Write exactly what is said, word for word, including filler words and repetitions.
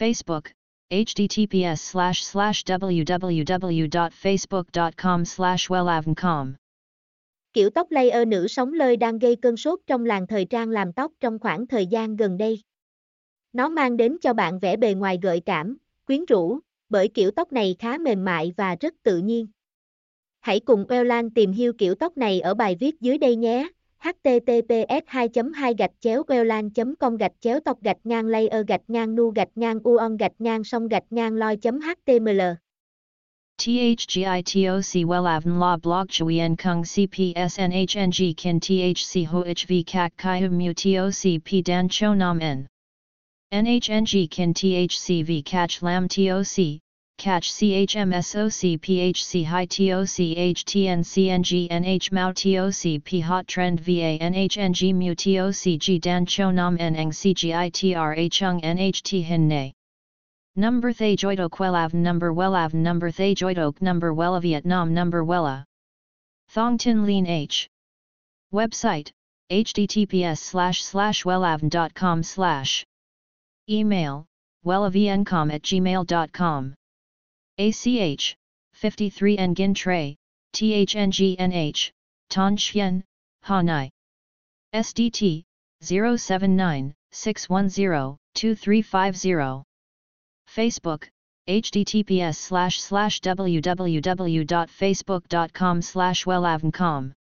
Facebook, https slash slash www.facebook.com slash wellavn.com Kiểu tóc layer nữ sóng lơi đang gây cơn sốt trong làng thời trang làm tóc trong khoảng thời gian gần đây. Nó mang đến cho bạn vẻ bề ngoài gợi cảm, quyến rũ, bởi kiểu tóc này khá mềm mại và rất tự nhiên. Hãy cùng Wellavn tìm hiểu kiểu tóc này ở bài viết dưới đây nhé. h t t p s hai chấm hai gạch chéo wellavn chấm com gạch chéo tóc gạch chéo tóc gạch ngang layer gạch ngang nu gạch ngang uon gạch ngang song gạch ngang loi chấm html THGITOC Wellavn la blog chui en kung C P S N H N G kin T H C ho H V kak kai hum mu T O C P dan cho nam en N H N G kin T H C v catch lam T O C Catch C H M S O C P H C High T O C H T N C N G N H Mau T O C P Hot Trend V A N H N G Mu T O C G Dan Cho Nam Neng C G I T R A Chung N H T Hin Nay Number Thay Joitok Wellavn Number Wellavn Number Thay Joitok Number Wella Vietnam Number Wella Thong Tin Lean H Website, https slash slash wellavn.com slash Email, wellavncom at gmail.com A C H, fifty-three Nguyen Tray, THNGNH, Thanh Xuyen, Hà Nội S D T, zero seven nine, six one zero, two three five zero Facebook, https slash slash www.facebook.com slash wellavncom